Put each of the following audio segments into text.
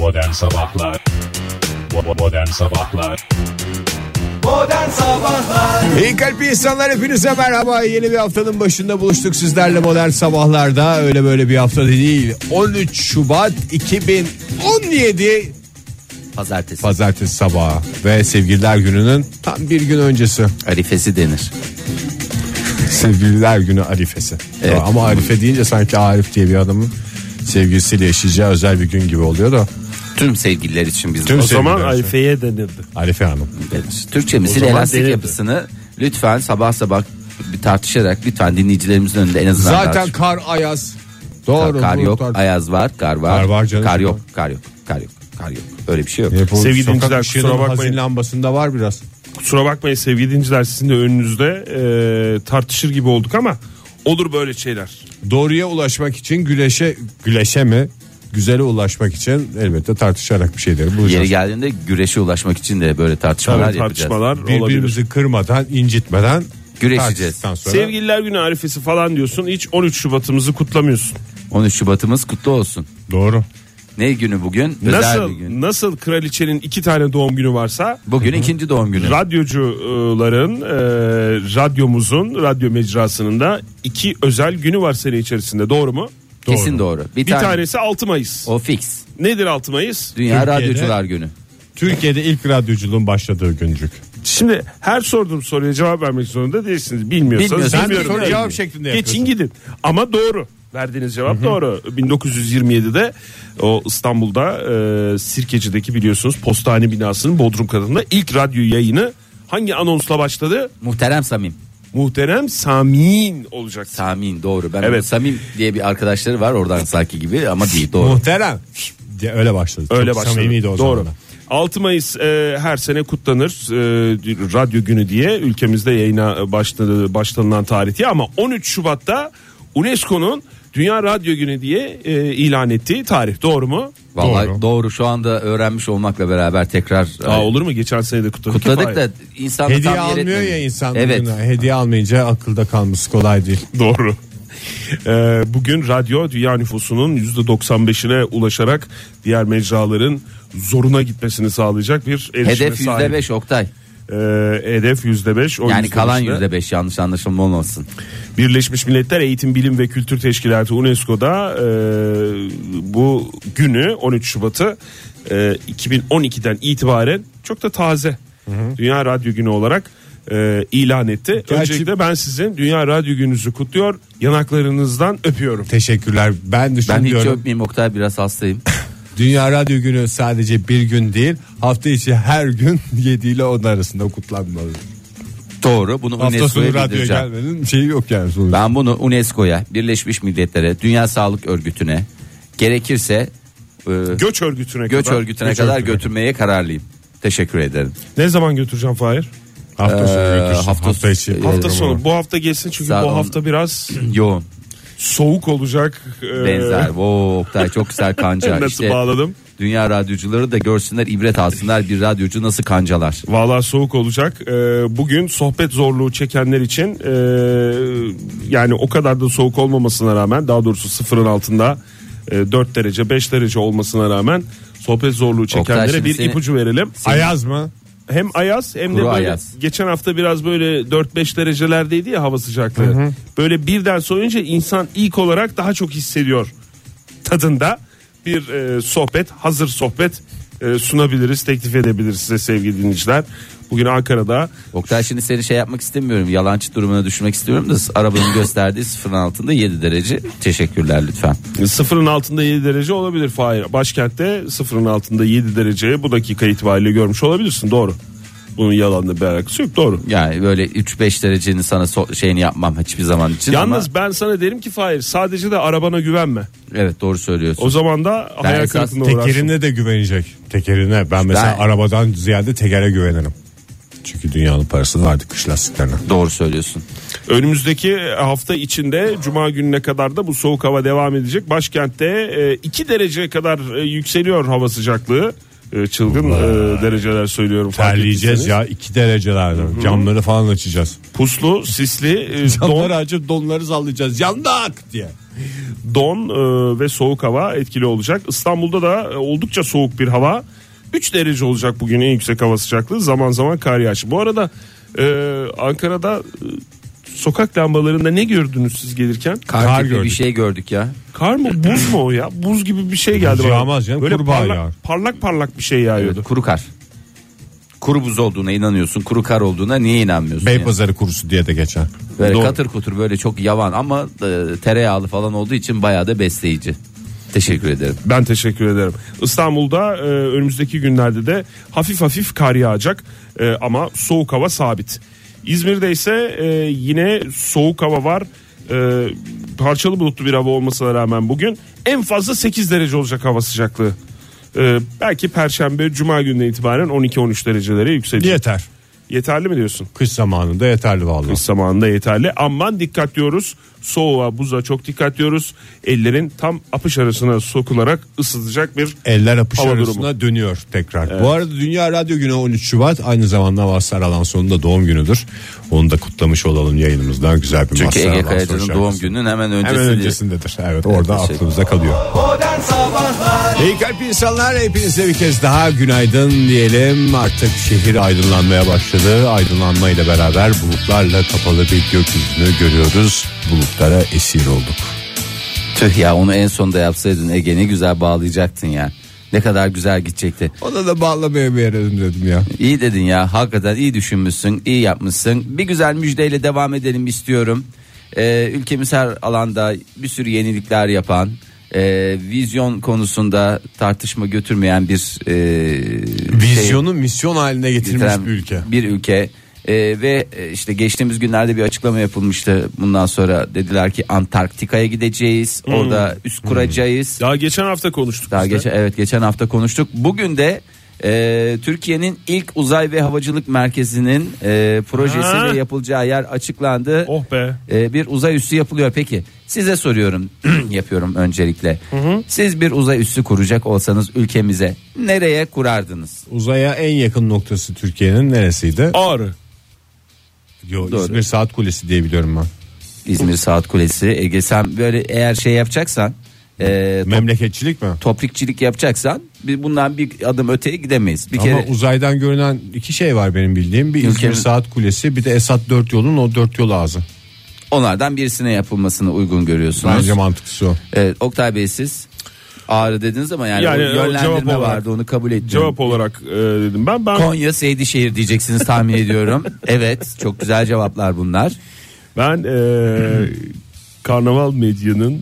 Modern Sabahlar. Modern Sabahlar. Modern Sabahlar. İyi kalpli insanlar, hepinize merhaba. Yeni bir haftanın başında buluştuk sizlerle Modern Sabahlar'da. Öyle böyle bir hafta değil. 13 Şubat 2017 Pazartesi sabahı ve Sevgililer Günü'nün tam bir gün öncesi. Arifesi denir. Sevgililer Günü arifesi. Evet. Ama arife deyince sanki Arif diye bir adamın sevgilisiyle yaşayacağı özel bir gün gibi oluyor da. Tüm sevgililer için bizim. O zaman Arife'ye denirdi. Arife Hanım. Evet. Türkçemizin elastik yapısını lütfen sabah bir tartışarak lütfen dinleyicilerimizin önünde en azından. Zaten tartışın. Kar, ayaz. Doğru. Kar yok, ayaz var, kar var. Kar yok. Öyle bir şey yok. Sevgili dinciler, kusura bakmayın, lambasında var biraz. Kusura bakmayın sevgili dinciler, sizin de önünüzde tartışır gibi olduk ama olur böyle şeyler. Doğruya ulaşmak için güleşe mi? Güzele ulaşmak için elbette tartışarak bir şeyleri bulacağız. Yeri geldiğinde güreşe ulaşmak için de böyle tartışmalar yapacağız. Birbirimizi kırmadan, incitmeden güreşeceğiz. Sonra... Sevgililer Günü arifesi falan diyorsun, hiç 13 Şubat'ımızı kutlamıyorsun. 13 Şubat'ımız kutlu olsun. Doğru. Ne günü bugün? Özel bir gün. Nasıl kraliçenin 2 tane doğum günü varsa bugün ikinci doğum günü. Radyocuların, radyomuzun, radyo mecrasının da 2 özel günü var sene içerisinde, doğru mu? Doğru. Kesin doğru. Bir tanesi 6 Mayıs. O fix. Nedir 6 Mayıs? Dünya Radyocular Günü. Türkiye'de ilk radyoculuğun başladığı güncük. Şimdi her sorduğum soruya cevap vermek zorunda değilsiniz. Bilmiyorsanız soru cevap şeklinde yapıyorsunuz. Geçin gidin. Ama doğru. Verdiğiniz cevap doğru. 1927'de o İstanbul'da Sirkeci'deki biliyorsunuz postane binasının bodrum katında ilk radyo yayını hangi anonsla başladı? Muhterem Samim olacak. Samim, doğru. Ben evet. Samim diye bir arkadaşları var oradan sanki gibi ama değil, doğru. Muhterem diye öyle başladı. Öyle başladı. Samimiydi o zaman. Doğru. 6 Mayıs her sene kutlanır radyo günü diye ülkemizde yayına başlanılan tarihti ama 13 Şubat'ta UNESCO'nun Dünya Radyo Günü diye ilan ettiği tarih, doğru mu? Vallahi doğru. Şu anda öğrenmiş olmakla beraber tekrar. Olur mu? Geçen sene de kutladık da insan hediye tam almıyor ya insan. Evet. Hediye almayınca akılda kalması kolay değil. Doğru. Bugün radyo dünya nüfusunun %95'ine ulaşarak diğer mecraların zoruna gitmesini sağlayacak bir erişime sahip. Hedef %5 Oktay. Hedef %5. Yani kalan %5, yanlış anlaşılma olmasın. Birleşmiş Milletler Eğitim, Bilim ve Kültür Teşkilatı UNESCO'da bu günü 13 Şubat'ı 2012'den itibaren çok da taze Dünya Radyo Günü olarak ilan etti. Öncelikle ben sizin Dünya Radyo Günü'nüzü kutluyor. Yanaklarınızdan öpüyorum. Teşekkürler. Ben hiç öpmeyeyim Oktay, biraz hastayım. Dünya Radyo Günü sadece bir gün değil, hafta içi her gün 7 ile 10 arasında kutlanmalı. Doğru, bunu hafta UNESCO'ya bildireceğim. Şeyi yok yani sonuçta. Ben bunu UNESCO'ya, Birleşmiş Milletler'e, Dünya Sağlık Örgütü'ne, gerekirse Göç Örgütü'ne kadar götürmeye kararlıyım. Teşekkür ederim. Ne zaman götüreceğim Fahir? Hafta sonu götürsün. Hafta içi. Hafta sonu. Bu hafta geçsin çünkü bu hafta biraz yoğun. Soğuk olacak. Benzer. Oktay çok güzel kanca. Nasıl işte bağladım? Dünya radyocuları da görsünler, ibret alsınlar, bir radyocu nasıl kancalar. Vallahi soğuk olacak. Bugün sohbet zorluğu çekenler için yani o kadar da soğuk olmamasına rağmen, daha doğrusu sıfırın altında 4 derece 5 derece olmasına rağmen sohbet zorluğu çekenlere bir ipucu verelim. Ayaz mı? Hem ayaz hem de böyle geçen hafta biraz böyle 4-5 derecelerdeydi ya hava sıcaklığı. Böyle birden soğuyunca insan ilk olarak daha çok hissediyor tadında bir sohbet sunabiliriz, teklif edebiliriz size sevgili dinleyiciler. Bugün Ankara'da. Oktay, şimdi seni yapmak istemiyorum, yalancı durumuna düşmek istiyorum da arabanın gösterdiği sıfırın altında 7 derece. Teşekkürler lütfen. Sıfırın altında 7 derece olabilir Fahir. Başkentte sıfırın altında 7 derece bu dakika itibariyle görmüş olabilirsin, doğru. Bunun yalanla bir alakası yok, doğru. Yani böyle 3-5 derecenin sana şeyini yapmam hiçbir zaman için. Yalnız ben sana derim ki Fahir, sadece de arabana güvenme. Evet, doğru söylüyorsun. O zaman da hayal kırıklığına uğrarsın. Tekerine de güvenecek. Tekerine ben mesela arabadan ziyade tekere güvenirim. Çünkü dünyanın parasını verdik kış lastiklerine. Doğru söylüyorsun. Önümüzdeki hafta içinde Cuma gününe kadar da bu soğuk hava devam edecek. Başkentte 2 derece kadar yükseliyor hava sıcaklığı. çılgın dereceler söylüyorum. Terleyeceğiz ya 2 derecelerde. Camları falan açacağız. Puslu, sisli. Camları açıp donları sallayacağız. Yandık diye. Don ve soğuk hava etkili olacak. İstanbul'da da oldukça soğuk bir hava. 3 derece olacak bugün en yüksek hava sıcaklığı. Zaman zaman kar yağışı. Bu arada Ankara'da sokak lambalarında ne gördünüz siz gelirken? Kar gibi bir şey gördük ya. Kar mı? Buz mu o ya? Buz gibi bir şey geldi. Yağmaz canım. Böyle parlak bir şey yağıyordu. Evet, kuru kar. Kuru buz olduğuna inanıyorsun. Kuru kar olduğuna niye inanmıyorsun? Beypazarı kurusu diye de geçer. Böyle katır kutur böyle çok yavan ama tereyağlı falan olduğu için bayağı da besleyici. Teşekkür ederim. Ben teşekkür ederim. İstanbul'da önümüzdeki günlerde de hafif hafif kar yağacak ama soğuk hava sabit. İzmir'de ise yine soğuk hava var. Parçalı bulutlu bir hava olmasına rağmen bugün en fazla 8 derece olacak hava sıcaklığı. Belki Perşembe, Cuma gününden itibaren 12-13 derecelere yükselecek. Yeter. Yeterli mi diyorsun? Kış zamanında yeterli vallahi. Kış zamanında yeterli. Aman dikkat diyoruz. Soğuğa, buza çok dikkat diyoruz. Ellerin tam apış arasına sokularak ısıtacak bir eller apış arasına durumu dönüyor tekrar. Evet. Bu arada Dünya Radyo Günü 13 Şubat. Aynı zamanda Mazhar Alanso'nun da doğum günüdür. Onu da kutlamış olalım yayınımızdan. Güzel bir Mazhar Alanso. Çünkü Ege Kayacan'ın doğum gününün hemen öncesindedir. Evet, orada aklımızda kalıyor. İyi kalp insanlar, hepinize bir kez daha günaydın diyelim. Artık şehir aydınlanmaya başladı. Aydınlanmayla beraber bulutlarla kapalı bir gökyüzünü görüyoruz. Bulutlara esir olduk. Tüh ya, onu en sonda yapsaydın Ege, ne güzel bağlayacaktın ya. Ne kadar güzel gidecekti. Ona da bağlamaya mı dedim ya. İyi dedin ya, hakikaten iyi düşünmüşsün, iyi yapmışsın. Bir güzel müjdeyle devam edelim istiyorum. Ülkemiz her alanda bir sürü yenilikler yapan, vizyon konusunda tartışma götürmeyen bir vizyonu misyon haline getiren bir ülke. Bir ülke. Ve işte geçtiğimiz günlerde bir açıklama yapılmıştı. Bundan sonra dediler ki Antarktika'ya gideceğiz. Orada üs kuracağız. Daha geçen hafta konuştuk. Geçen hafta konuştuk. Bugün de Türkiye'nin ilk uzay ve havacılık merkezinin projesiyle yapılacağı yer açıklandı. Oh be. Bir uzay üssü yapılıyor. Peki size soruyorum yapıyorum öncelikle. Siz bir uzay üssü kuracak olsanız ülkemize nereye kurardınız? Uzaya en yakın noktası Türkiye'nin neresiydi? Ağrı. Doğru. İzmir Saat Kulesi diye biliyorum ben. İzmir Saat Kulesi. Ege, sen böyle eğer şey yapacaksan memleketçilik mi? Toplikçilik yapacaksan bundan bir adım öteye gidemeyiz. Ama uzaydan görünen iki şey var benim bildiğim. Bir İzmir Saat Kulesi, bir de Esat 4 yolun o 4 yol ağzı. Onlardan birisine yapılmasını uygun görüyorsunuz. Bence mantıklısı o. Evet, Oktay Bey siz Ağrı dediniz ama yani yönlendirme vardı, onu kabul ettim. Cevap olarak dedim ben. Konya Seydişehir diyeceksiniz tahmin ediyorum. Evet, çok güzel cevaplar bunlar. Ben Karnaval Medya'nın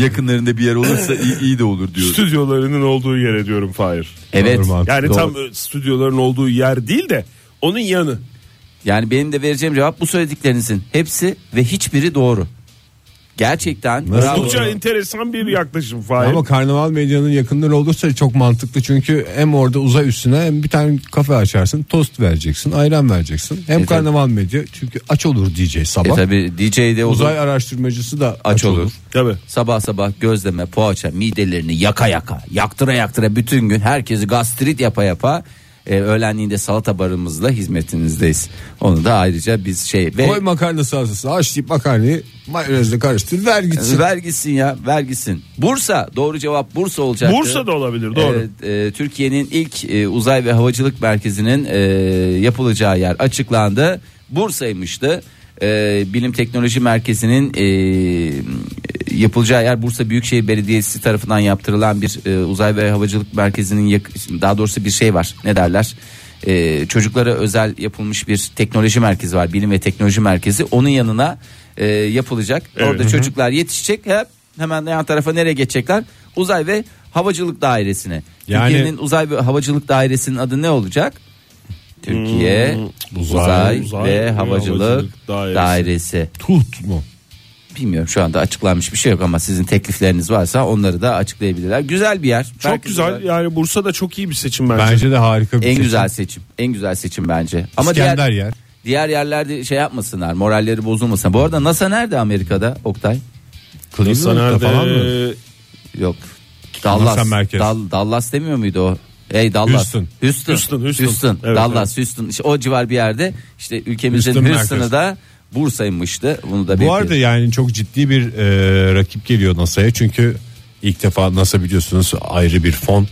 yakınlarında bir yer olursa iyi de olur diyorum. Stüdyolarının olduğu yere diyorum Fahir. Evet. Yani doğru. Tam stüdyoların olduğu yer değil de onun yanı. Yani benim de vereceğim cevap bu söylediklerinizin hepsi ve hiçbiri doğru. Gerçekten. Oldukça enteresan bir yaklaşım Fahir. Ama Karnaval Medya'nın yakınları olursa çok mantıklı. Çünkü hem orada uzay üstüne hem bir tane kafe açarsın. Tost vereceksin, ayran vereceksin. Hem Karnaval Medya çünkü aç olur DJ sabah. Tabii DJ de olur. Uzay araştırmacısı da aç olur. Tabii. Sabah gözleme, poğaça, midelerini yaktıra bütün gün herkesi gastrit yapa. Öğlenliğinde salata barımızla hizmetinizdeyiz. Onu da ayrıca biz koy makarna salsası, haşlayıp makarnayı mayonezle karıştır, ver gitsin. Bursa, doğru cevap Bursa olacaktı. Bursa da olabilir, doğru. Türkiye'nin ilk uzay ve havacılık merkezinin yapılacağı yer açıklandı. Bursa'ymıştı. Bilim Teknoloji Merkezi'nin yapılacağı yer Bursa Büyükşehir Belediyesi tarafından yaptırılan bir uzay ve havacılık merkezinin daha doğrusu bir şey var. Ne derler? Çocuklara özel yapılmış bir teknoloji merkezi var. Bilim ve Teknoloji Merkezi. Onun yanına yapılacak. Evet. Orada çocuklar yetişecek. Hemen yan tarafa nereye geçecekler? Uzay ve Havacılık Dairesi'ne. Yani... Türkiye'nin Uzay ve Havacılık Dairesi'nin adı ne olacak? Türkiye Uzay ve Havacılık Dairesi. Tut mu? Bilmiyorum, şu anda açıklanmış bir şey yok ama sizin teklifleriniz varsa onları da açıklayabilirler. Güzel bir yer. Çok belki güzel. Yani Bursa da çok iyi bir seçim bence. Bence de harika bir seçim. Güzel seçim. En güzel seçim bence. Ama İskender yer. Diğer yerlerde şey yapmasınlar. Moralleri bozulmasın. Bu arada NASA nerede Amerika'da Oktay? NASA nerede? Yok. Dallas demiyor muydu o? Dallas. Houston. Evet, Dallas, evet. Houston. İşte o civar bir yerde, işte ülkemizin Houston'ı da Bursa'ymıştı. Bunu da bu arada yani çok ciddi bir rakip geliyor NASA'ya. Çünkü ilk defa NASA biliyorsunuz ayrı bir fon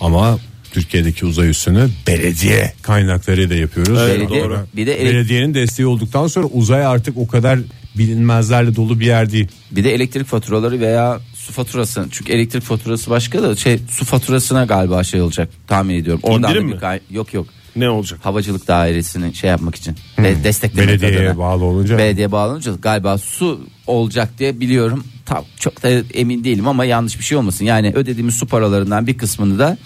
ama Türkiye'deki uzay üssünü belediye kaynaklarıyla yapıyoruz. Evet, doğru. Bir de belediyenin desteği olduktan sonra uzay artık o kadar bilinmezlerle dolu bir yer değil. Bir de elektrik faturaları veya su faturası, çünkü elektrik faturası başka da su faturasına galiba olacak tahmin ediyorum. Ondan da yok. Ne olacak? Havacılık dairesini yapmak için desteklemek adına. Belediyeye bağlı olunca galiba su olacak diye biliyorum. Tam çok da emin değilim ama yanlış bir şey olmasın. Yani ödediğimiz su paralarından bir kısmını da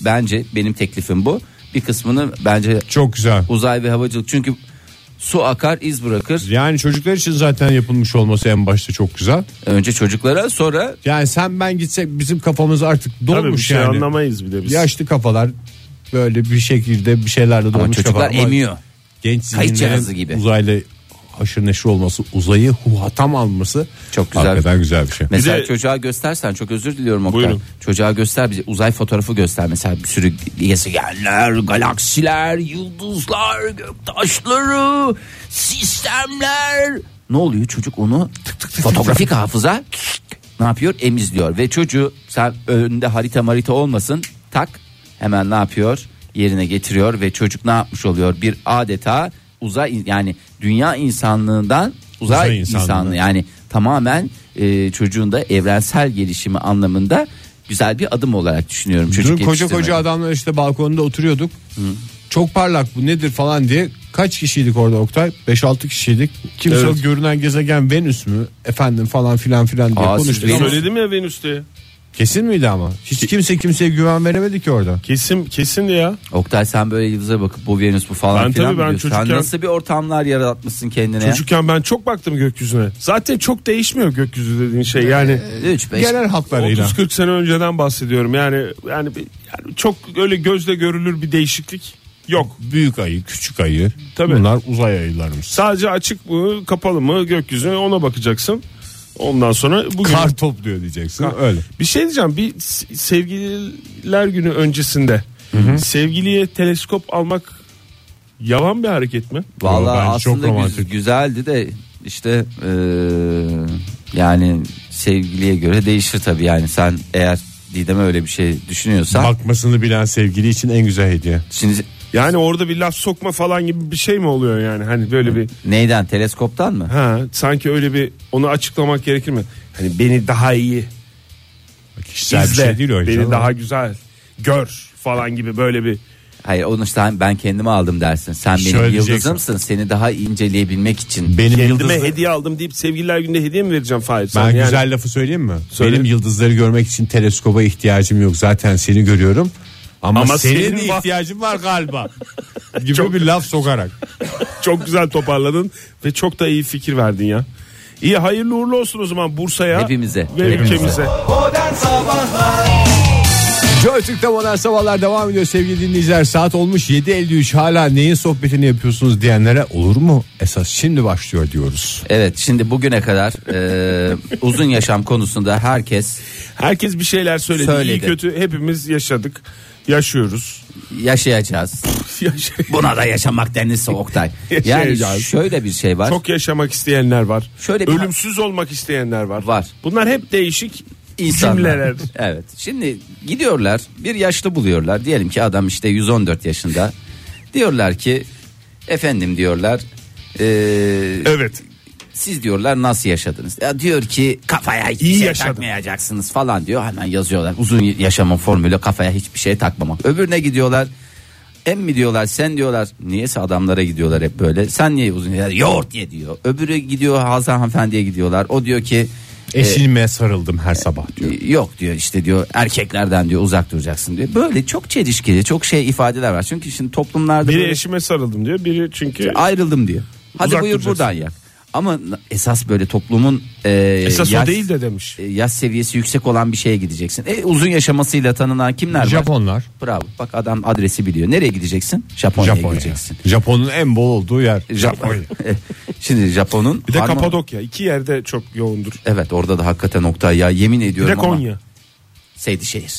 bence, benim teklifim bu. Bir kısmını bence çok güzel. Uzay ve havacılık, çünkü su akar iz bırakır. Yani çocuklar için zaten yapılmış olması en başta çok güzel. Önce çocuklara, sonra yani sen ben gitsek bizim kafamız artık dolmuş. Tabii bir şey yani anlamayız bile biz. Yaşlı kafalar böyle bir şekilde bir şeylerle dolmuş kafalar. Çocuklar emiyor. Genç zihinlerin uzayla haşır neşir olması, uzayı huhatam alması çok güzel. Hakikaten güzel bir şey. Mesela çocuğa göstersen, çok özür diliyorum Oktay. Çocuğa göster, bize uzay fotoğrafı göster. Mesela bir sürü gezegenler, galaksiler, yıldızlar, göktaşları, sistemler. Ne oluyor? Çocuk onu fotoğrafik hafıza ne yapıyor? Emizliyor. Ve çocuğu sen önünde harita olmasın, tak hemen ne yapıyor? Yerine getiriyor ve çocuk ne yapmış oluyor? Bir adeta uzay, yani dünya insanlığından uzay insanlığı, yani tamamen çocuğun da evrensel gelişimi anlamında güzel bir adım olarak düşünüyorum. Çocuk koca adamlar işte balkonda oturuyorduk. Hı. Çok parlak, bu nedir falan diye. Kaç kişiydik orada Oktay? 5-6 kişiydik. Kimse evet. Görünen gezegen Venüs mü efendim falan filan diye konuştuk. Söyledim ya Venüs'te. Kesin miydi ama? Hiç kimseye güven veremedi ki orada. Kesin ya. Oktay sen böyle yıldıza bakıp bu Venüs bu falan filan. Ben çocukken, sen nasıl bir ortamlar yaratmışsın kendine? Çocukken ben çok baktım gökyüzüne. Zaten çok değişmiyor gökyüzü dediğin şey. Yani 3-5 genel hatlarıyla 30-40 sene önceden bahsediyorum. Yani çok öyle gözle görülür bir değişiklik yok. Büyük ayı, küçük ayı. Tabii. Bunlar uzay ayılarımız. Sadece açık mı, kapalı mı gökyüzüne, ona bakacaksın. Ondan sonra bugün kar topluyor diyeceksin. Öyle. Bir şey diyeceğim. Bir sevgililer günü öncesinde sevgiliye teleskop almak yavan bir hareket mi? Vallahi aslında güzeldi de işte yani sevgiliye göre değişir tabii. Yani sen eğer Didem'e öyle bir şey düşünüyorsan, bakmasını bilen sevgili için en güzel hediye. Şimdi yani orada bir laf sokma falan gibi bir şey mi oluyor yani? Hani böyle bir neyden, teleskoptan mı? Ha, sanki öyle bir onu açıklamak gerekir mi? Hani beni daha iyi kişisel izle, bir şey değil o, beni canım. Daha güzel gör falan gibi böyle bir. Hayır, onu işte ben kendime aldım dersin. Sen benim yıldızımsın. Seni daha inceleyebilmek için. Benim kendime hediye aldım deyip sevgililer günde hediye mi vereceğim Fahir? Ben güzel lafı söyleyeyim mi? Benim yıldızları görmek için teleskoba ihtiyacım yok. Zaten seni görüyorum. Ama senin ihtiyacın var galiba gibi çok, bir laf sokarak. Çok güzel toparladın ve çok da iyi fikir verdin ya. İyi, hayırlı uğurlu olsun o zaman Bursa'ya. Hepimize. Ve ülkemize. Joystick'te Modern Sabahlar devam ediyor sevgili dinleyiciler. Saat olmuş 7.53, hala neyin sohbetini yapıyorsunuz diyenlere olur mu? Esas şimdi başlıyor diyoruz. Evet, şimdi bugüne kadar uzun yaşam konusunda herkes bir şeyler söyledi. İyi kötü hepimiz yaşadık. Yaşıyoruz. Yaşayacağız. Buna da yaşamak denirse Oktay. Yani şöyle bir şey var. Çok yaşamak isteyenler var. Ölümsüz olmak isteyenler var. Bunlar hep değişik insanlar. Evet. Şimdi gidiyorlar, bir yaşlı buluyorlar. Diyelim ki adam işte 114 yaşında. Diyorlar ki efendim diyorlar. Evet. Siz diyorlar nasıl yaşadınız? Ya diyor ki kafaya hiçbir şey takmayacaksınız falan diyor. Hemen yazıyorlar. Uzun yaşamın formülü, kafaya hiçbir şey takmamak. Öbürüne gidiyorlar. Emmi diyorlar, sen diyorlar. Niyeyse adamlara gidiyorlar hep böyle. Sen niye uzun yaşamın? Yoğurt ye diyor. Öbürü gidiyor Hazan hanımefendiye gidiyorlar. O diyor ki eşime sarıldım her sabah diyor. Yok diyor işte diyor erkeklerden diyor uzak duracaksın diyor. Böyle çok çelişkili, çok şey ifadeler var. Çünkü şimdi toplumlarda biri böyle, eşime sarıldım diyor. Biri çünkü ayrıldım diyor. Hadi buyur buradan yak. Ama esas böyle toplumun esas yaş, o değil de demiş. Yaş seviyesi yüksek olan bir şeye gideceksin. Uzun yaşamasıyla tanınan kimler var? Japonlar. Bravo. Bak adam adresi biliyor. Nereye gideceksin? Japonya'ya gideceksin. Japon'un en bol olduğu yer. Japonya. Şimdi Japon'un. Bir de Kapadokya. İki yerde çok yoğundur. Evet, orada da hakikaten nokta ya, yemin ediyorum. Bir de Konya. Ama Seydişehir.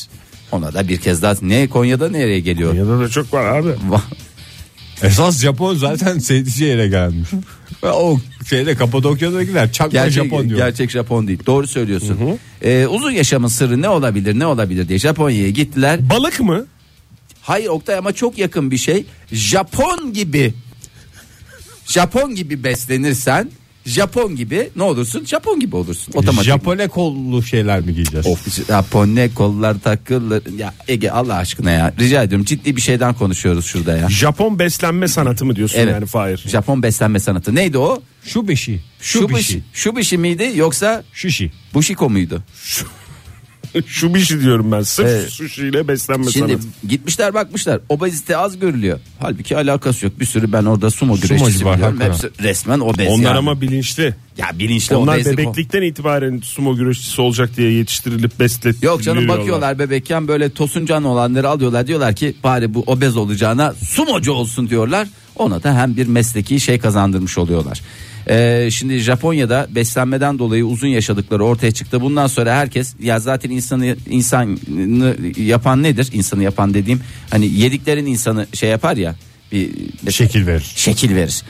Ona da bir kez daha ne Konya'da nereye geliyor? Konya'da da çok var abi. Esas Japon zaten Seydişehir'e gelmiş. O şeyde Kapadokya'dakiler çakma gerçek, Japon diyor. Gerçek Japon değil. Doğru söylüyorsun. Uzun yaşamın sırrı ne olabilir diye Japonya'ya gittiler. Balık mı? Hayır Oktay, ama çok yakın bir şey. Japon gibi beslenirsen Japon gibi ne olursun? Japon gibi olursun. Otomatik. Japone kollu şeyler mi giyeceğiz? Of, Japone kollar takılır. Ya Ege, Allah aşkına ya. Rica ediyorum, ciddi bir şeyden konuşuyoruz şurada ya. Japon beslenme sanatı mı diyorsun, evet. Yani Fahir? Japon beslenme sanatı. Neydi o? Şubeshi. Şubeshi miydi yoksa? Şushi. Bushiko muydu? Şubeshi diyorum ben. Sırf evet. Sushi ile beslenme sanatı. Şimdi gitmişler bakmışlar. Obezite az görülüyor. Halbuki alakası yok. Bir sürü ben orada sumo güreşçisi biliyorum. Hepsi resmen obez. Onlar yani. Ama bilinçli. Ya bilinçli. Onlar bebeklikten itibaren sumo güreşçisi olacak diye yetiştirilip besletiliyorlar. Yok canım, bakıyorlar bebekken böyle tosuncan olanları alıyorlar. Diyorlar ki bari bu obez olacağına sumocu olsun diyorlar. Ona da hem bir mesleki şey kazandırmış oluyorlar. Şimdi Japonya'da beslenmeden dolayı uzun yaşadıkları ortaya çıktı. Bundan sonra herkes ya zaten insanı yapan nedir? İnsanı yapan dediğim hani yediklerin insanı şey yapar ya, bir şekil verir.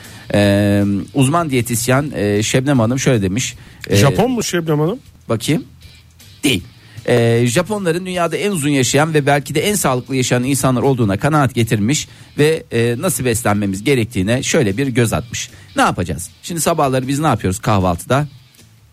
Uzman diyetisyen Şebnem Hanım şöyle demiş. Japon mu Şebnem Hanım? Bakayım. Değil. Japonların dünyada en uzun yaşayan ve belki de en sağlıklı yaşayan insanlar olduğuna kanaat getirmiş ve nasıl beslenmemiz gerektiğine şöyle bir göz atmış. Ne yapacağız? Şimdi sabahları biz ne yapıyoruz kahvaltıda?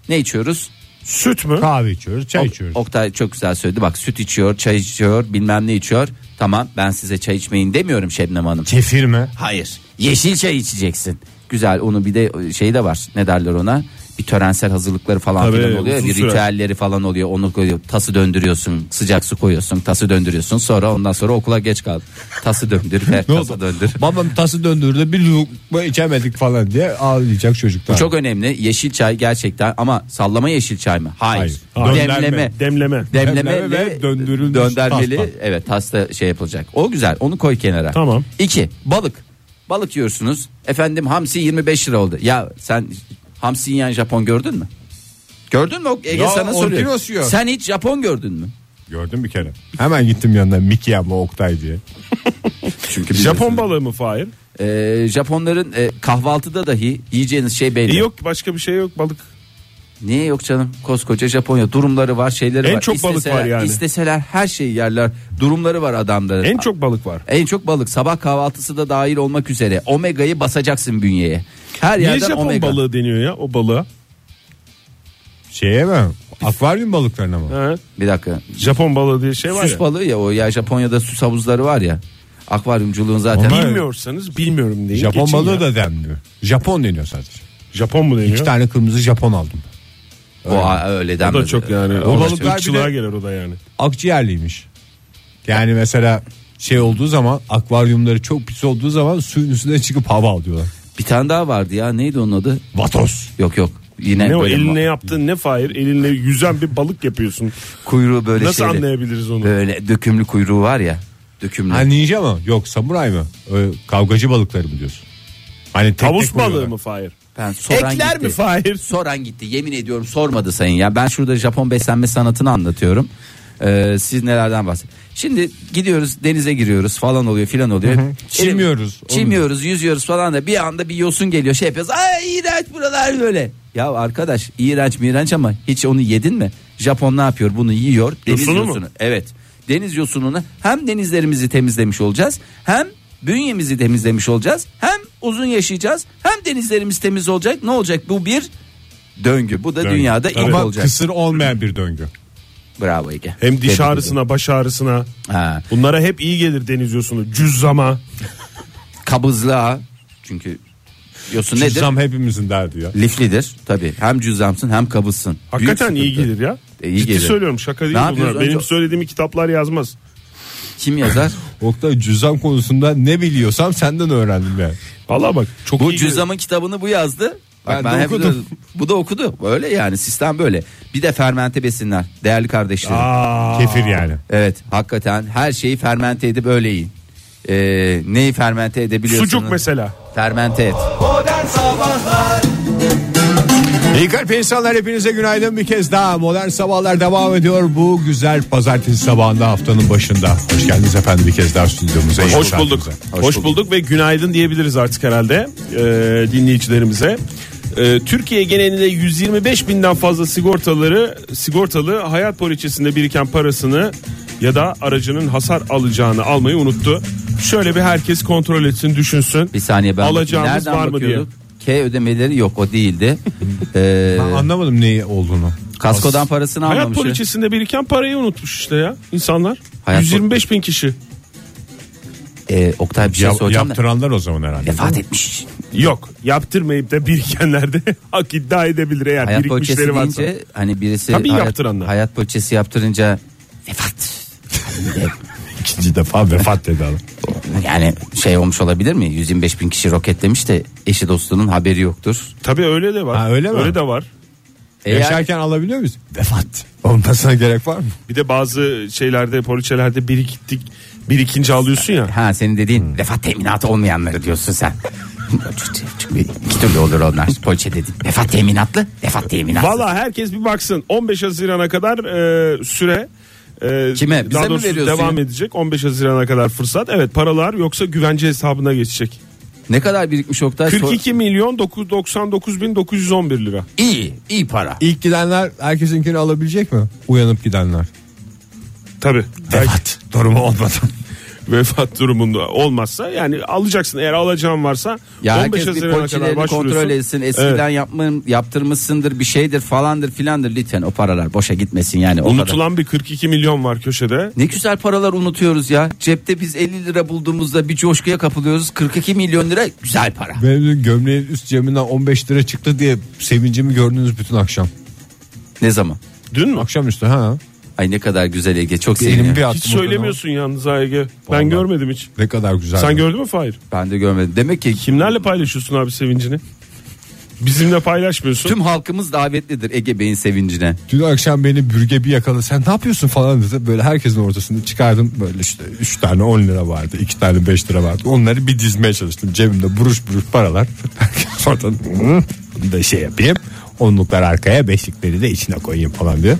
Ne içiyoruz? Süt mü? Kahve içiyoruz, çay içiyoruz. Oktay çok güzel söyledi. Bak, süt içiyor, çay içiyor, bilmem ne içiyor. Tamam, ben size çay içmeyin demiyorum Şebnem Hanım. Kefir mi? Hayır. Yeşil çay içeceksin. Güzel, onu bir de şey de var. Ne derler ona? Bir törensel hazırlıkları falan filan oluyor. Bir ritüelleri falan oluyor. Onu koyuyor. Tası döndürüyorsun. Sıcak su koyuyorsun. Tası döndürüyorsun. Sonra ondan sonra okula geç kal. Tası döndür. Ver, tası döndür. Babam tası döndürdü. Bir lokma içemedik falan diye ağlayacak çocuklar. Bu çok önemli. Yeşil çay gerçekten, ama sallama yeşil çay mı? Hayır. Demleme ve döndürmeli. Evet, tasta şey yapılacak. O güzel. Onu koy kenara. Tamam. 2. Balık yiyorsunuz. Efendim hamsi 25 lira oldu. Ya sen hamsi yiyen Japon gördün mü? Gördün mü? Ege ya, sana soruyor. Sen hiç Japon gördün mü? Gördüm bir kere. Hemen gittim yanına Mikiya mı Oktay diye. Çünkü Japon balığı mı Fahir? Japonların kahvaltıda dahi yiyeceğiniz şey belli. Yok, başka bir şey yok, balık. Niye yok canım? Koskoca Japonya, durumları var, şeyleri en var. En çok isteseler, balık var yani. İsteseler her şeyi yerler. Durumları var adamların. En çok balık var. En çok balık. Sabah kahvaltısı da dahil olmak üzere. Omega'yı basacaksın bünyeye. Her niye yerden Japon omega balığı deniyor ya o balığa? Şeye mi? Akvaryum balıklarına mı? Evet. Bir dakika. Japon balığı diye şey var ya. Süs balığı ya o ya, Japonya'da süs havuzları var ya. Akvaryumculuğun zaten. Onlar bilmiyorsanız bilmiyorum diye. Japon balığı ya da denmiyor. Japon deniyor sadece. Japon mu deniyor? 2 tane kırmızı Japon aldım. Öyle denmedi. O da çok yani. O balıklar çılığa gelir o da yani. Akciğerliymiş. Yani mesela şey olduğu zaman akvaryumları çok pis olduğu zaman suyun üstüne çıkıp hava alıyorlar. Bir tane daha vardı ya, neydi onun adı? Vatos. Yok. Yine ne o eline yaptığın ne Fahir? Elinle yüzen bir balık yapıyorsun. Kuyruğu böyle nasıl şeyle anlayabiliriz onu? Böyle dökümlü kuyruğu var ya. Dökümlü. Ha, ninja mı? Yok, samuray mı? Kavgacı balıkları mı diyorsun? Hani tavus balığı mı Fahir? Ekler gitti mi Fahir? Soran gitti. Yemin ediyorum sormadı sayın ya. Ben şurada Japon beslenme sanatını anlatıyorum. Siz nelerden bahsediyorsunuz? Şimdi gidiyoruz denize giriyoruz falan oluyor filan oluyor. Çimiyoruz, yüzüyoruz falan da bir anda bir yosun geliyor şey yapıyoruz. Ay iğrenç buralar böyle. Ya arkadaş iğrenç ama hiç onu yedin mi? Japon ne yapıyor? Bunu yiyor. Deniz yosunu. Evet. Deniz yosununu hem denizlerimizi temizlemiş olacağız hem bünyemizi temizlemiş olacağız. Hem uzun yaşayacağız hem denizlerimiz temiz olacak. Ne olacak? Bu bir döngü. Bu da dünyada ilk olacak. Kısır olmayan bir döngü. Bravo Ege. Hem diş ağrısına, baş ağrısına. Ha. Bunlara hep iyi gelir deniz yosunu. Cüzzama. Kabızlığa. Çünkü yosun nedir? Cüzzam hepimizin derdi ya. Liflidir tabii. Hem cüzzamsın hem kabızsın. Hakikaten iyi gelir ya. İyi ciddi gelir. Söylüyorum, şaka değil bunlar. Benim söylediğimi kitaplar yazmaz. Kim yazar? Oktay, cüzzam konusunda ne biliyorsam senden öğrendim yani. Vallahi bak. Çok bu cüzzamın kitabını bu yazdı. Ben hep okudum. Bu da okudu. Böyle yani sistem böyle. Bir de fermente besinler değerli kardeşlerim. Kefir yani. Evet, hakikaten her şeyi fermente edip öyle yiyin. Neyi fermente edebiliyorsunuz? Sucuk mesela. Fermente et. Modern Sabahlar. İyi kalp insanlar, hepinize günaydın bir kez daha. Modern Sabahlar devam ediyor bu güzel pazartesi sabahında, haftanın başında. Hoş geldiniz efendim bir kez daha stüdyomuza. Hoş bulduk. Hoş bulduk ve günaydın diyebiliriz artık herhalde dinleyicilerimize. Türkiye genelinde 125 binden fazla sigortalı hayat poliçesinde biriken parasını ya da aracının hasar alacağını almayı unuttu. Şöyle bir herkes kontrol etsin, düşünsün. Bir saniye, ben alacağımız var mı diye. K ödemeleri yok, o değildi. Anlamadım neyi olduğunu. Kaskodan parasını almamış. Hayat poliçesinde biriken parayı unutmuş işte ya insanlar. 125 bin kişi. Oktay bir şey soracağım. Yaptıranlar da, o zaman herhalde. Vefat etmiş. Yok, yaptırmayıp da birikenler de hak iddia edebilir eğer hayat birikmişleri varsa. Deyince, hani birisi hayat poliçesi yaptırınca vefat. İkinci defa vefat dedi adam. Yani şey olmuş olabilir mi? 125 bin kişi roketlemiş de eşi dostunun haberi yoktur. Tabii öyle de var. Ha, öyle mi? Öyle de var. Yaşarken alabiliyor muyuz? Vefat. Olmasına gerek var mı? Bir de bazı şeylerde, poliçelerde birikince alıyorsun ya. Ha, senin dediğin vefat teminatı olmayanları diyorsun sen. İki türlü olur onlar. Poliçe dedi. Vefat teminatlı, vefat teminatlı. Valla herkes bir baksın. 15 Haziran'a kadar süre. Kime? Bize mi veriyorsun? Devam edecek 15 Haziran'a kadar fırsat. Evet, paralar yoksa güvence hesabına geçecek. Ne kadar birikmiş Oktay? 42.999.911 lira. İyi para. İlk gidenler herkesinkini alabilecek mi? Uyanıp gidenler. Tabii. Vefat durumu olmadan. Vefat durumunda olmazsa yani alacaksın, eğer alacağın varsa ya 15 Haziran'a kadar başvuruyorsun. Kontrol etsin, eskiden evet. Yaptırmışsındır bir şeydir falandır filandır, lütfen o paralar boşa gitmesin yani. Unutulan bir 42 milyon var köşede. Ne güzel paralar unutuyoruz ya, cepte biz 50 lira bulduğumuzda bir coşkuya kapılıyoruz, 42 milyon lira güzel para. Benim gömleğin üst cebimden 15 lira çıktı diye sevincimi gördünüz bütün akşam. Ne zaman? Dün mü? Akşamüstü ha. Ay ne kadar güzel Ege, çok seviniyorum. Hiç söylemiyorsun yalnız Ege. Vallahi. Ben görmedim hiç. Ne kadar güzel. Sen gördün mü Fahir? Ben de görmedim. Demek ki kimlerle paylaşıyorsun abi sevincini? Bizimle paylaşmıyorsun. Tüm halkımız davetlidir Ege Bey'in sevincine. Dün akşam beni bürge bir yakaladı. Sen ne yapıyorsun falan dedi. Böyle herkesin ortasında çıkardım. Böyle işte 3 tane 10 lira vardı. 2 tane 5 lira vardı. Onları bir dizmeye çalıştım. Cebimde buruş buruş paralar. Herkes ortada da şey yapayım. Onluklar arkaya, beşlikleri de içine koyayım falan diye.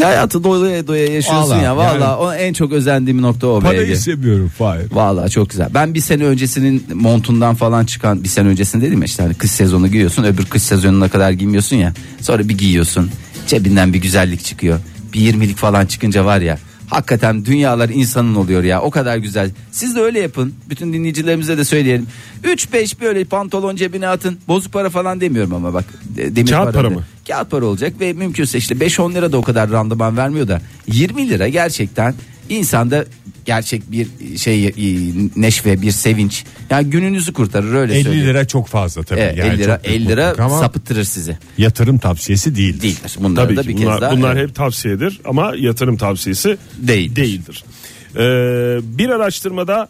Ya hayatı doya doya yaşıyorsun vallahi, ya valla yani, en çok özendiğim nokta o. Parayı seviyorum Fahir. Valla çok güzel. Ben bir sene öncesinin montundan falan çıkan, bir sene öncesinde dedim ya işte hani kış sezonu giyiyorsun, öbür kış sezonuna kadar giymiyorsun ya. Sonra bir giyiyorsun, cebinden bir güzellik çıkıyor. Bir 20'lik falan çıkınca var ya, hakikaten dünyalar insanın oluyor ya, o kadar güzel. Siz de öyle yapın, bütün dinleyicilerimize de söyleyelim. 3-5 böyle pantolon cebine atın, bozuk para falan demiyorum ama bak. Kağıt para mı? Kağıt para olacak ve mümkünse işte 5-10 lira da o kadar randıman vermiyor da 20 lira gerçekten insanda gerçek bir şey, neşve, bir sevinç. Yani gününüzü kurtarır, öyle 50 söyleyeyim. 50 lira çok fazla tabii. Evet, yani 50 lira sapıttırır sizi. Yatırım tavsiyesi değildir. Bunlar da bir kez daha. Bunlar hep tavsiyedir ama yatırım tavsiyesi değildir. Bir araştırmada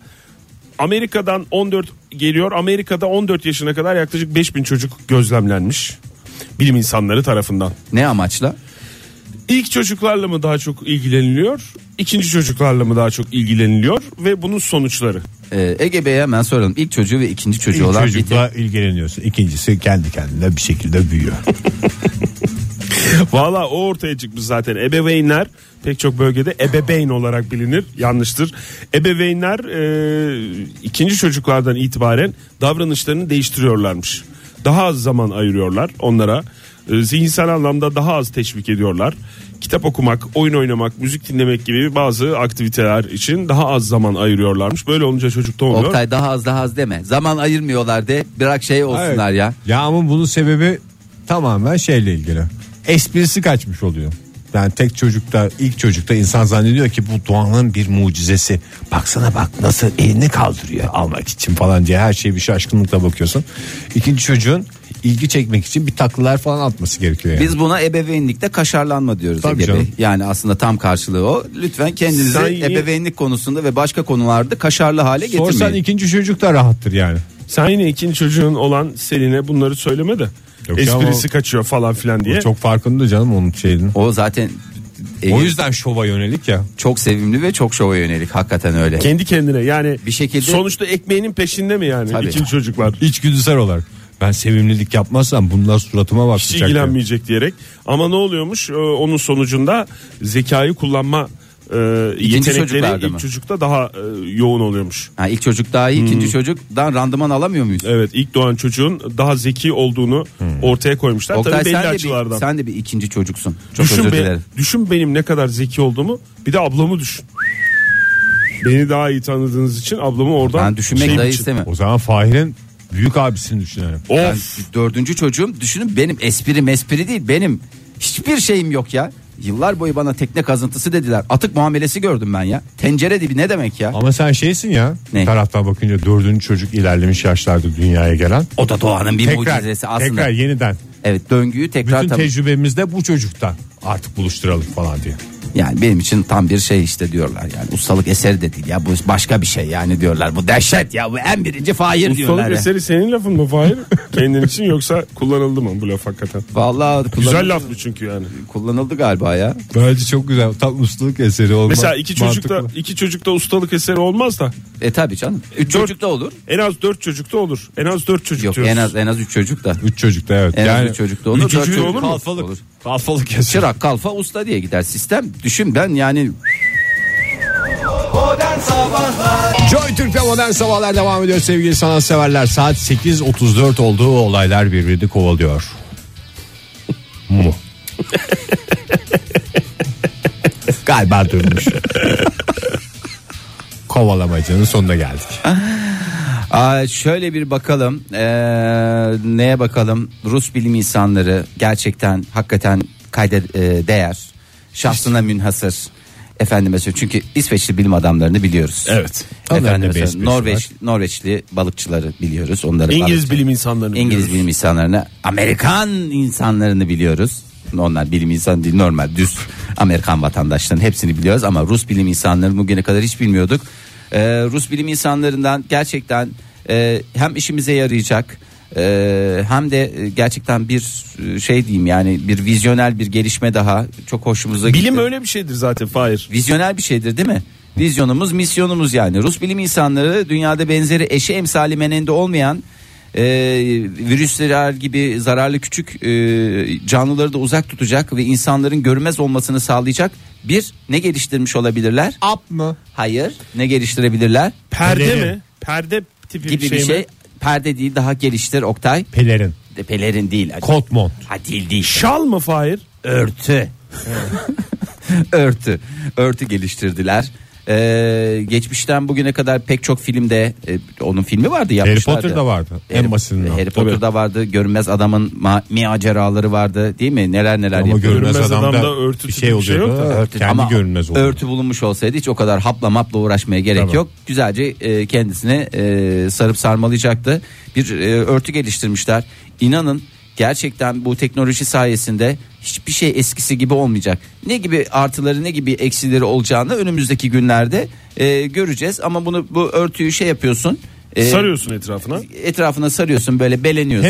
Amerika'dan 14 geliyor. Amerika'da 14 yaşına kadar yaklaşık 5000 çocuk gözlemlenmiş bilim insanları tarafından. Ne amaçla? İlk çocuklarla mı daha çok ilgileniliyor, ikinci çocuklarla mı daha çok ilgileniliyor ve bunun sonuçları? Ege Bey'e hemen soralım. İlk çocuğu ve ikinci çocuğu olan bir çocukla ilgileniyorsun. İkincisi kendi kendine bir şekilde büyüyor. Valla o ortaya çıkmış zaten. Ebeveynler pek çok bölgede ebeveyn olarak bilinir, yanlıştır. Ebeveynler ikinci çocuklardan itibaren davranışlarını değiştiriyorlarmış. Daha az zaman ayırıyorlar onlara. Zihinsel anlamda daha az teşvik ediyorlar. Kitap okumak, oyun oynamak, müzik dinlemek gibi bazı aktiviteler için daha az zaman ayırıyorlarmış. Böyle olunca çocukta olmuyor. Oktay daha az deme. Zaman ayırmıyorlar de, bırak şey olsunlar evet. Ya. Ya ama bunun sebebi tamamen şeyle ilgili. Esprisi kaçmış oluyor. Yani tek çocukta, ilk çocukta insan zannediyor ki bu doğanın bir mucizesi. Baksana bak nasıl elini kaldırıyor almak için falan diye her şeye bir şaşkınlıkla bakıyorsun. İkinci çocuğun ilgi çekmek için bir taklalar falan atması gerekiyor yani. Biz buna ebeveynlikte kaşarlanma diyoruz Ege Bey. Yani aslında tam karşılığı o. Lütfen kendinizi ebeveynlik konusunda ve başka konularda kaşarlı hale getirmeyin. Sorsan ikinci çocuk da rahattır yani. Sen yine ikinci çocuğun olan Selin'e bunları söyleme de. Yok, esprisi kaçıyor falan filan diye. Çok farkında canım onun şeyinin. O zaten... O yüzden şova yönelik ya. Çok sevimli ve çok şova yönelik, hakikaten öyle. Kendi kendine yani bir şekilde, sonuçta ekmeğinin peşinde mi yani? Tabii. İkinci çocuklar. İçgüdüsel olarak. Ben sevimlilik yapmazsam bunlar suratıma bakacak. Hiç ilgilenmeyecek yani diyerek. Ama ne oluyormuş? Onun sonucunda zekayı kullanma yetenekleri ilk çocukta daha yoğun oluyormuş. Ha, ilk çocuk daha iyi, ikinci çocuktan randıman alamıyor muyuz? Evet, ilk doğan çocuğun daha zeki olduğunu ortaya koymuşlar. Oktay, tabii belli açılardan. Sen de bir ikinci çocuksun. Çok özür dilerim. Düşün benim ne kadar zeki olduğumu, bir de ablamı düşün. Beni daha iyi tanıdığınız için ablamı oradan... Ben düşünmek dahi istemem. O zaman Fahir'in büyük abisini düşünelim. Ben dördüncü çocuğum, düşünün benim espri değil, benim hiçbir şeyim yok ya. Yıllar boyu bana tekne kazıntısı dediler. Atık muamelesi gördüm ben ya. Tencere dibi ne demek ya? Ama sen şeysin ya. Ne? Bir taraftan bakınca dördüncü çocuk ilerlemiş yaşlarda dünyaya gelen. O da doğanın bir mucizesi aslında. Tekrar yeniden. Evet, döngüyü tekrar. Bütün tecrübemizde bu çocuktan artık buluşturalım falan diye. Yani benim için tam bir şey işte diyorlar yani. Ustalık eseri de değil ya, bu başka bir şey yani diyorlar. Bu dehşet ya, bu en birinci Fahir ustalık diyorlar. Ustalık eseri senin lafın mı Fahir? Kendin için, yoksa kullanıldı mı bu laf hakikaten? Vallahi güzel laf mı çünkü yani? Kullanıldı galiba ya. Bence çok güzel, tam ustalık eseri olmaz. Mesela iki çocukta ustalık eseri olmaz da. Tabi canım. Üç çocukta olur. En az dört çocukta olur. En az dört çocuk. Yok diyoruz. En az üç çocukta. Üç çocukta evet. En az üç çocukta olur. Üç çocukta olur mu? Kalfalık eseri. Çırak kalfa usta diye gider sistem. Düşün ben yani. Modern Sabahlar Joy Türk'te Modern Sabahlar devam ediyor sevgili sanatseverler. Saat 8.34 oldu, olaylar birbirini kovalıyor. Mu? Galiba dönmüş. Kovalamacının sonuna geldik. Şöyle bir bakalım, neye bakalım? Rus bilim insanları gerçekten hakikaten değer. Şahsına münhasır. Efendime söyleyeyim. Çünkü İsveçli bilim adamlarını biliyoruz. Evet. Norveçli balıkçıları biliyoruz. Onları bilim insanlarını, Amerikan insanlarını biliyoruz. Onlar bilim insanı değil, normal düz Amerikan vatandaşlarının hepsini biliyoruz. Ama Rus bilim insanlarını bugüne kadar hiç bilmiyorduk. Rus bilim insanlarından gerçekten hem işimize yarayacak... hem de gerçekten bir şey diyeyim yani, bir vizyonel bir gelişme daha, çok hoşumuza gitti. Bilim öyle bir şeydir zaten Fahir. Vizyonel bir şeydir değil mi? Vizyonumuz, misyonumuz yani. Rus bilim insanları dünyada benzeri eşi emsali menende olmayan virüsler gibi zararlı küçük canlıları da uzak tutacak ve insanların görünmez olmasını sağlayacak bir ne geliştirmiş olabilirler? Ap mı? Hayır. Ne geliştirebilirler? Perde mi? Perde tipi gibi bir şey. Perde değil, daha geliştir Oktay. Pelerin. Pelerin değil. Kot mont. Ha değil. Şal mı Fahir? Örtü. Örtü geliştirdiler. Geçmişten bugüne kadar pek çok filmde onun filmi vardı, yapmışlardı. Harry Potter'da vardı. En basitinden. Harry Potter'da vardı. Görünmez adamın maceraları vardı, değil mi? Neler ama yapıyordu. Görünmez adamda örtü bir şey oluyordu. Örtü. Ama görünmez oldu. Örtü bulunmuş olsaydı hiç o kadar hapla mapla uğraşmaya gerek yok. Güzelce kendisine sarıp sarmalayacaktı. Bir örtü geliştirmişler. İnanın gerçekten bu teknoloji sayesinde hiçbir şey eskisi gibi olmayacak. Ne gibi artıları, ne gibi eksileri olacağını önümüzdeki günlerde göreceğiz. Ama bu örtüyü şey yapıyorsun. Sarıyorsun etrafına. Etrafına sarıyorsun, böyle beleniyorsun.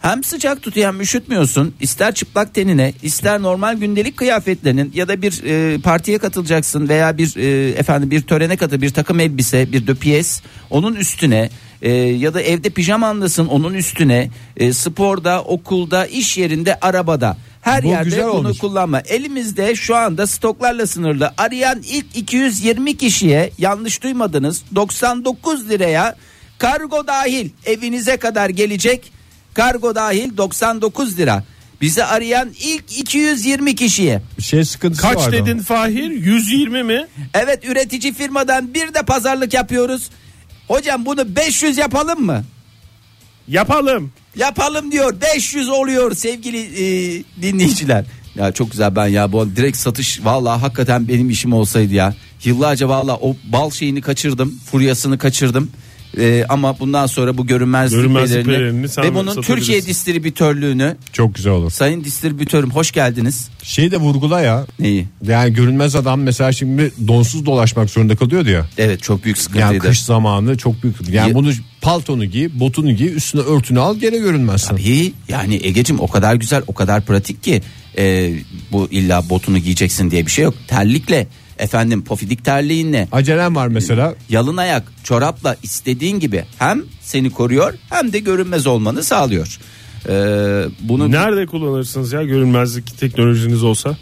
Hem sıcak tutuyor. Hem üşütmüyorsun. İster çıplak tenine, ister normal gündelik kıyafetlerinin ya da bir partiye katılacaksın veya bir bir törene katıl, bir takım elbise, bir döpiyes onun üstüne. Ya da evde pijamandasın onun üstüne, sporda, okulda, iş yerinde, arabada, her yerde bunu kullanma. Elimizde şu anda stoklarla sınırlı. Arayan ilk 220 kişiye, yanlış duymadınız, 99 liraya kargo dahil evinize kadar gelecek. Kargo dahil 99 lira. Bizi arayan ilk 220 kişiye. Bir şey sıkıntısı var. Kaç dedin Fahir? 120 mi? Evet, üretici firmadan bir de pazarlık yapıyoruz. Hocam bunu 500 yapalım mı? Yapalım diyor. 500 oluyor sevgili dinleyiciler. Ya çok güzel, ben ya bu direkt satış vallahi hakikaten benim işim olsaydı ya. Yıllarca vallahi o bal şeyini kaçırdım, furyasını kaçırdım. Ama bundan sonra bu görünmezlik pelerini ve bunun Türkiye distribütörlüğünü, çok güzel olur. Sayın distribütörüm hoş geldiniz. Şeyi de vurgula ya. Neyi? Yani görünmez adam mesela şimdi donsuz dolaşmak zorunda kalıyordu ya. Evet, çok büyük sıkıntıydı. Yani kış zamanı çok büyük. Yani bunu paltonu giy, botunu giy, üstüne örtünü al, gene görünmezsin. Tabii yani Egeciğim, o kadar güzel, o kadar pratik ki bu illa botunu giyeceksin diye bir şey yok. Terlikle, efendim pofidik terliğinle, acelen var mesela, yalın ayak çorapla istediğin gibi hem seni koruyor hem de görünmez olmanı sağlıyor. Bunu nerede kullanırsınız ya, görünmezlik teknolojiniz olsa?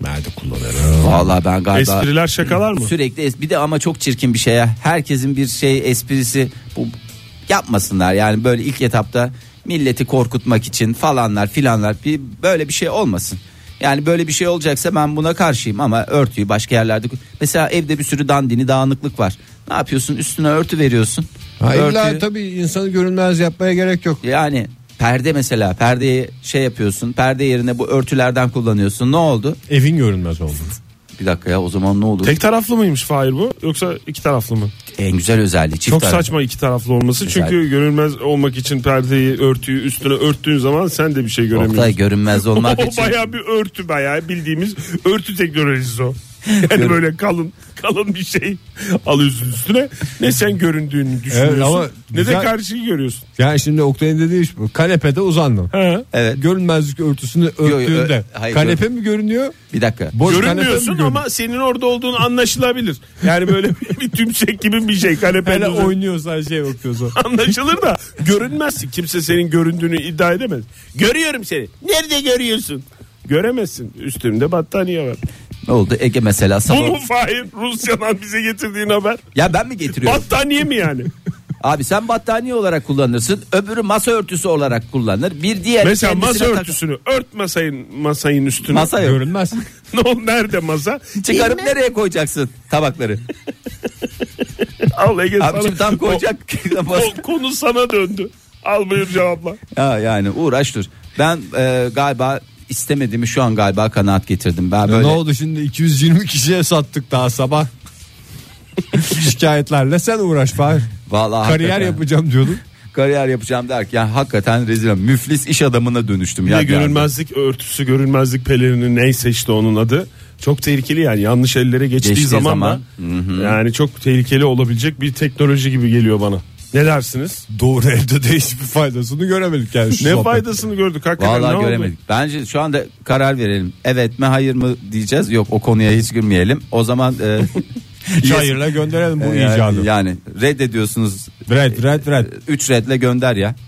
Nerede kullanırım? Vallahi ben galiba espriler, şakalar mı? Sürekli bir de ama çok çirkin bir şey ya. Herkesin bir şey esprisi, bu yapmasınlar yani, böyle ilk etapta milleti korkutmak için falanlar filanlar, bir böyle bir şey olmasın. Yani böyle bir şey olacaksa ben buna karşıyım ama örtüyü başka yerlerde... Mesela evde bir sürü dandini, dağınıklık var. Ne yapıyorsun? Üstüne örtü veriyorsun. Örtüyü... Tabii insanı görünmez yapmaya gerek yok. Yani perde mesela, perdeyi şey yapıyorsun. Perde yerine bu örtülerden kullanıyorsun. Ne oldu? Evin görünmez oldu. Bir dakika ya, o zaman ne olur? Tek taraflı mıymış Fahir bu, yoksa iki taraflı mı? En güzel özelliği çift taraflı. Çok saçma iki taraflı olması güzel. Çünkü görünmez olmak için perdeyi, örtüyü üstüne örttüğün zaman sen de bir şey göremiyorsun. Oktay, görünmez olmak için. O bayağı bir örtü, bayağı bildiğimiz örtü teknolojisi o. Yani böyle kalın bir şey alıyorsun üstüne. Ne sen göründüğünü düşünüyorsun, evet, ama ne güzel, de karşıyı görüyorsun. Yani şimdi Oktay'ın dediği iş bu. Kanepede uzandım. Evet. Görünmezlik örtüsünü örttüğünde kanepe mi görünüyor? Bir dakika. Görünmüyorsun ama senin orada olduğun anlaşılabilir. Yani böyle bir tümsek gibi bir şey. Kanepede oynuyorsan, şey bakıyorsun. Anlaşılır da görünmezsin. Kimse senin göründüğünü iddia edemez. Görüyorum seni. Nerede görüyorsun? Göremezsin. Üstümde battaniye var. Ne oldu Ege mesela? Bu mu Fahir, Rusya'dan bize getirdiğin haber? Ya ben mi getiriyorum? Battaniye mi yani? Abi sen battaniye olarak kullanırsın. Öbürü masa örtüsü olarak kullanır. Bir diğer mesela masa örtüsünü masayın üstüne. Masa görünmez. Ne oldu, nerede masa? Çıkarıp nereye koyacaksın tabakları? Al Ege sana. Abi şimdi tam koyacak. Konu sana döndü. Al buyur cevapla. Ya yani uğraş dur. Ben galiba istemediğimi şu an kanaat getirdim. Ben böyle... Ne oldu şimdi, 220 kişiye sattık daha sabah. Şikayetlerle sen uğraş bari. Vallahi kariyer yapacağım diyordun. Kariyer yapacağım derken hakikaten rezil, müflis iş adamına dönüştüm. Ya görünmezlik örtüsü, görünmezlik pelerini, neyse işte onun adı. Çok tehlikeli yani, yanlış ellere geçtiği zaman da, yani çok tehlikeli olabilecek bir teknoloji gibi geliyor bana. Ne dersiniz? Doğru, evde de hiçbir faydasını göremedik yani. Ne faydasını gördük hakikaten? Vallahi göremedik. Bence şu anda karar verelim. Evet mi hayır mı diyeceğiz. Yok, o konuya hiç girmeyelim. O zaman hayırla gönderelim bu icadı. Yani reddediyorsunuz. Red. 3 redle gönder ya.